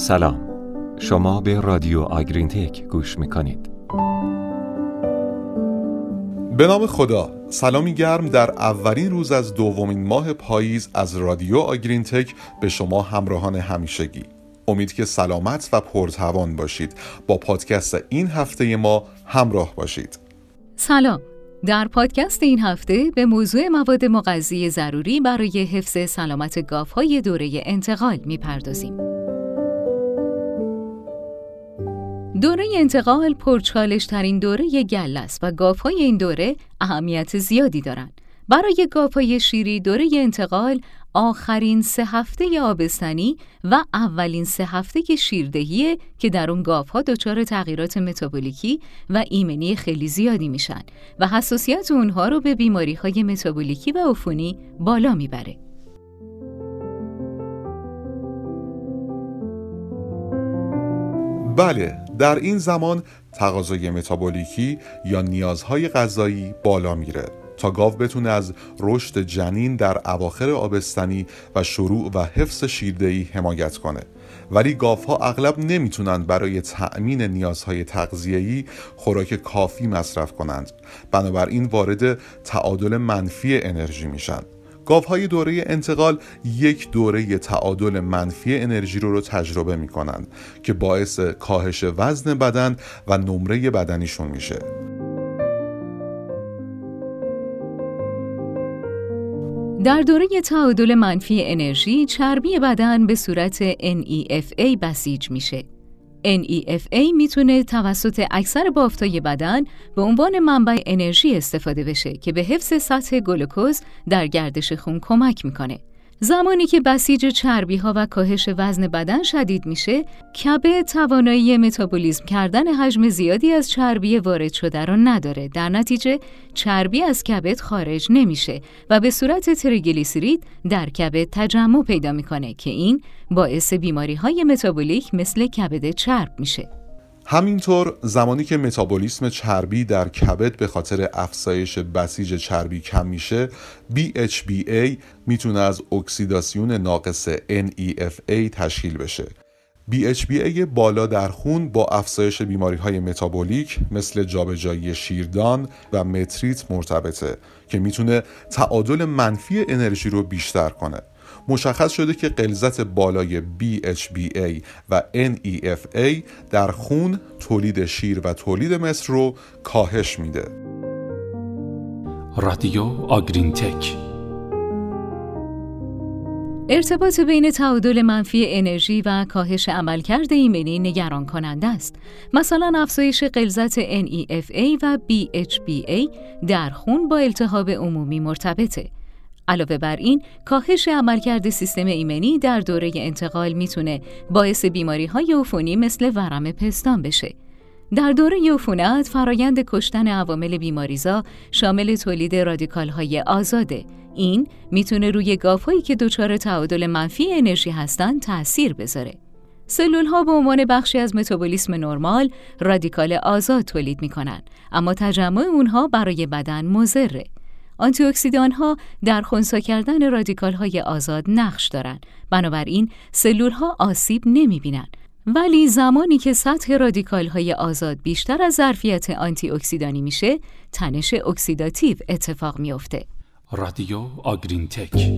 سلام، شما به رادیو اگرینتک گوش میکنید. به نام خدا، سلامی گرم در اولین روز از دومین ماه پاییز از رادیو اگرینتک به شما همراهان همیشگی. امید که سلامت و پرتوان باشید. با پادکست این هفته ما همراه باشید. سلام، در پادکست این هفته به موضوع مواد مغذی ضروری برای حفظ سلامت گاوهای دوره انتقال میپردازیم. دوره انتقال پرچالش‌ترین دوره گله است و گاوهای این دوره اهمیت زیادی دارند. برای گاوهای شیری دوره انتقال آخرین 3 هفته آبستنی و اولین 3 هفته شیردهیه که در اون گاوها دچار تغییرات متابولیکی و ایمنی خیلی زیادی میشن و حساسیت اونها رو به بیماری‌های متابولیکی و عفونی بالا میبره. بله، در این زمان تقاضای متابولیکی یا نیازهای غذایی بالا میره تا گاو بتونه از رشد جنین در اواخر آبستنی و شروع و حفظ شیردهی حمایت کنه. ولی گاوها اغلب نمیتونن برای تأمین نیازهای تغذیه‌ای خوراک کافی مصرف کنند. بنابراین وارد تعادل منفی انرژی میشن. گاوهای دوره انتقال یک دوره تعادل منفی انرژی رو تجربه میکنن که باعث کاهش وزن بدن و نمره بدنیشون میشه. در دوره تعادل منفی انرژی، چربی بدن به صورت NEFA بسیج میشه. NEFA میتونه توسط اکثر بافتای بدن به عنوان منبع انرژی استفاده بشه که به حفظ سطح گلوکوز در گردش خون کمک میکنه. زمانی که بسیج چربی ها و کاهش وزن بدن شدید میشه، کبد توانایی متابولیزم کردن حجم زیادی از چربی وارد شده را نداره. در نتیجه چربی از کبد خارج نمیشه و به صورت تریگلیسیرید در کبد تجمع پیدا میکنه که این باعث بیماری های متابولیک مثل کبد چرب میشه. همینطور زمانی که متابولیسم چربی در کبد به خاطر افزایش بسیج چربی کم میشه، BHBA میتونه از اکسیداسیون ناقص NEFA تشکیل بشه. BHBA بالا در خون با افزایش بیماری‌های متابولیک مثل جابجایی شیردان و متریت مرتبطه که میتونه تعادل منفی انرژی رو بیشتر کنه. مشخص شده که غلظت بالای BHBA و NEFA در خون تولید شیر و تولید مثل رو کاهش میده. رادیو اگرینتک. ارتباط بین تعادل منفی انرژی و کاهش عملکرد ایمنی نگران کننده است. مثلا افزایش غلظت NEFA و BHBA در خون با التهاب عمومی مرتبطه. علاوه بر این، کاهش عملکرد سیستم ایمنی در دوره انتقال میتونه باعث بیماری‌های عفونی مثل ورم پستان بشه. در دوره عفونت، فرایند کشتن عوامل بیماریزا شامل تولید رادیکال‌های آزاده. این میتونه روی گاوهایی که دچار تعادل منفی انرژی هستن تأثیر بذاره. سلول‌ها به عنوان بخشی از متابولیسم نرمال، رادیکال آزاد تولید میکنن، اما تجمع اونها برای بدن مضره. آنتی اکسیدان‌ها در خنثی کردن رادیکال‌های آزاد نقش دارند. بنابراین سلول‌ها آسیب نمی‌بینند. ولی زمانی که سطح رادیکال‌های آزاد بیشتر از ظرفیت آنتی اکسیدانی میشه، تنش اکسیداتیو اتفاق می‌افته. رادیو اگرینتک.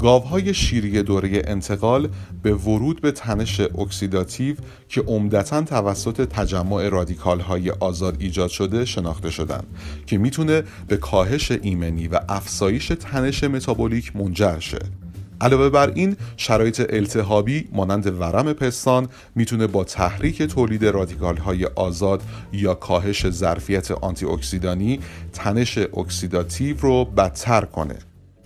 گاوهای شیری دوره انتقال به ورود به تنش اکسیداتیو که عمدتاً توسط تجمع رادیکال‌های آزاد ایجاد شده شناخته شدند که میتونه به کاهش ایمنی و افزایش تنش متابولیک منجر شه. علاوه بر این، شرایط التهابی مانند ورم پستان میتونه با تحریک تولید رادیکال‌های آزاد یا کاهش ظرفیت آنتی اکسیدانی تنش اکسیداتیو رو بدتر کنه.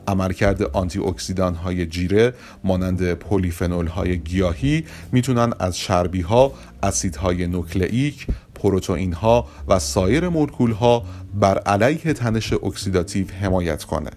عملکرد آنتی اکسیدان‌های جیره مانند پلیفنول‌های گیاهی میتونن از چربی‌ها، اسیدهای نوکلئیک، پروتئین‌ها و سایر مولکول‌ها بر علیه تنش اکسیداتیو حمایت کنه.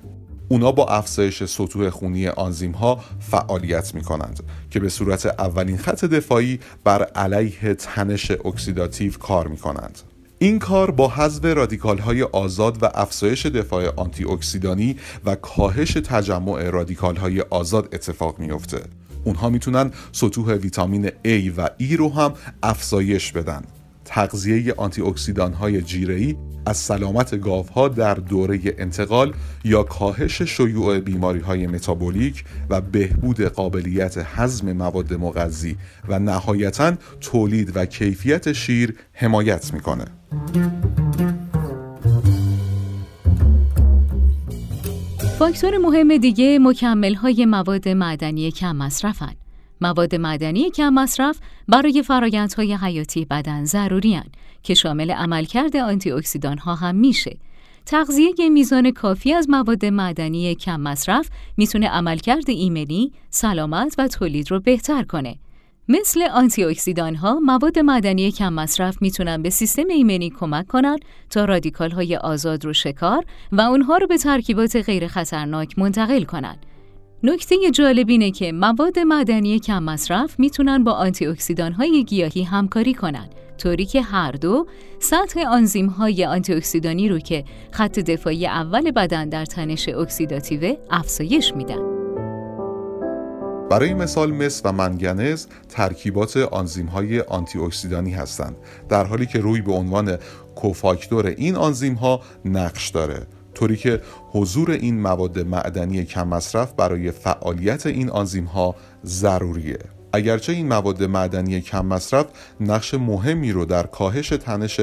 اونا با افزایش سطوح خونی آنزیم‌ها فعالیت می‌کنند که به صورت اولین خط دفاعی بر علیه تنش اکسیداتیو کار می‌کنند. این کار با حذف رادیکال‌های آزاد و افزایش دفاع آنتی‌اکسیدانی و کاهش تجمع رادیکال‌های آزاد اتفاق میفته. اونها میتونن سطوح ویتامین A و E رو هم افزایش بدن. تغذیه آنتی‌اکسیدان‌های جیره‌ای از سلامت گاوها در دوره انتقال یا کاهش شیوع بیماری‌های متابولیک و بهبود قابلیت هضم مواد مغذی و نهایتاً تولید و کیفیت شیر حمایت می‌کنه. فاکتور مهم دیگه مکمل‌های مواد معدنی کم مصرفن. مواد معدنی کم مصرف برای فرآیندهای حیاتی بدن ضروری هستند که شامل عملکرد آنتی اکسیدان‌ها هم میشه. تغذیه میزان کافی از مواد معدنی کم مصرف میتونه عملکرد ایمنی، سلامت و تولید رو بهتر کنه. مثل آنتی اکسیدان‌ها، مواد معدنی کم مصرف میتونن به سیستم ایمنی کمک کنن تا رادیکال‌های آزاد رو شکار و اونها رو به ترکیبات غیر خطرناک منتقل کنن. نکته جالب اینه که مواد معدنی کم مصرف میتونن با آنتی اکسیدان‌های گیاهی همکاری کنن، طوری که هر دو سطح آنزیم‌های آنتی اکسیدانی رو که خط دفاعی اول بدن در تنش اکسیداتیو افزایش میدن. برای مثال مس و منگنز ترکیبات آنزیم‌های آنتی اکسیدانی هستند، در حالی که روی به عنوان کوفاکتور این آنزیم‌ها نقش داره، طوری که حضور این مواد معدنی کم مصرف برای فعالیت این آنزیم‌ها ضروریه. اگرچه این مواد معدنی کم مصرف نقش مهمی رو در کاهش تنش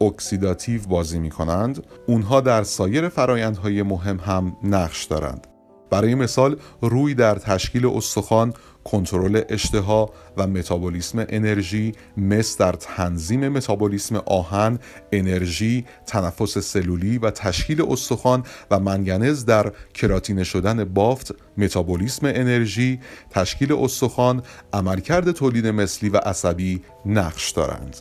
اکسیداتیو بازی می‌کنند، اونها در سایر فرآیندهای مهم هم نقش دارند. برای مثال روی در تشکیل استخوان، کنترل اشتها و متابولیسم انرژی، مس در تنظیم متابولیسم آهن، انرژی، تنفس سلولی و تشکیل استخوان و منگنز در کراتین شدن بافت، متابولیسم انرژی، تشکیل استخوان، عملکرد تولید مثلی و عصبی نقش دارند.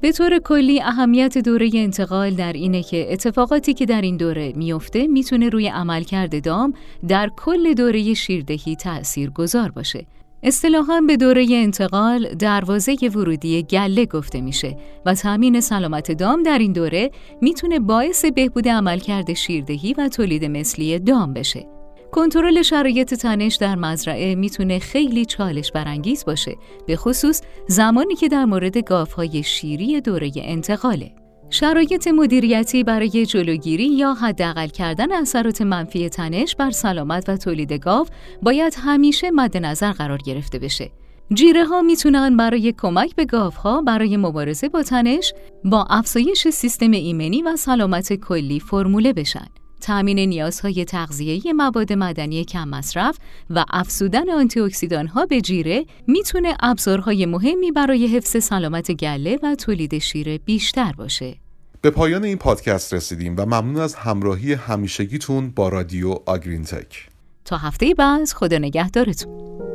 به طور کلی اهمیت دوره انتقال در اینه که اتفاقاتی که در این دوره میفته میتونه روی عملکرد دام در کل دوره شیردهی تأثیر گذار باشه. اصطلاحاً به دوره انتقال دروازه ورودی گله گفته میشه و تامین سلامت دام در این دوره میتونه باعث بهبود عملکرد شیردهی و تولید مثلی دام بشه. کنترل شرایط تنش در مزرعه میتونه خیلی چالش برانگیز باشه، به خصوص زمانی که در مورد گاوهای شیری دوره انتقاله. شرایط مدیریتی برای جلوگیری یا حداقل کردن اثرات منفی تنش بر سلامت و تولید گاو باید همیشه مد نظر قرار گرفته بشه. جیره ها میتونن برای کمک به گاوها برای مبارزه با تنش با افزایش سیستم ایمنی و سلامت کلی فرموله بشن. تامین نیازهای تغذیه‌ای مواد معدنی کم مصرف و افزودن آنتی اکسیدان‌ها به جیره میتونه ابزارهای مهمی برای حفظ سلامت گله و تولید شیر بیشتر باشه. به پایان این پادکست رسیدیم و ممنون از همراهی همیشگیتون با رادیو اگرینتک. تا هفته بعد، خدا نگهدارتون.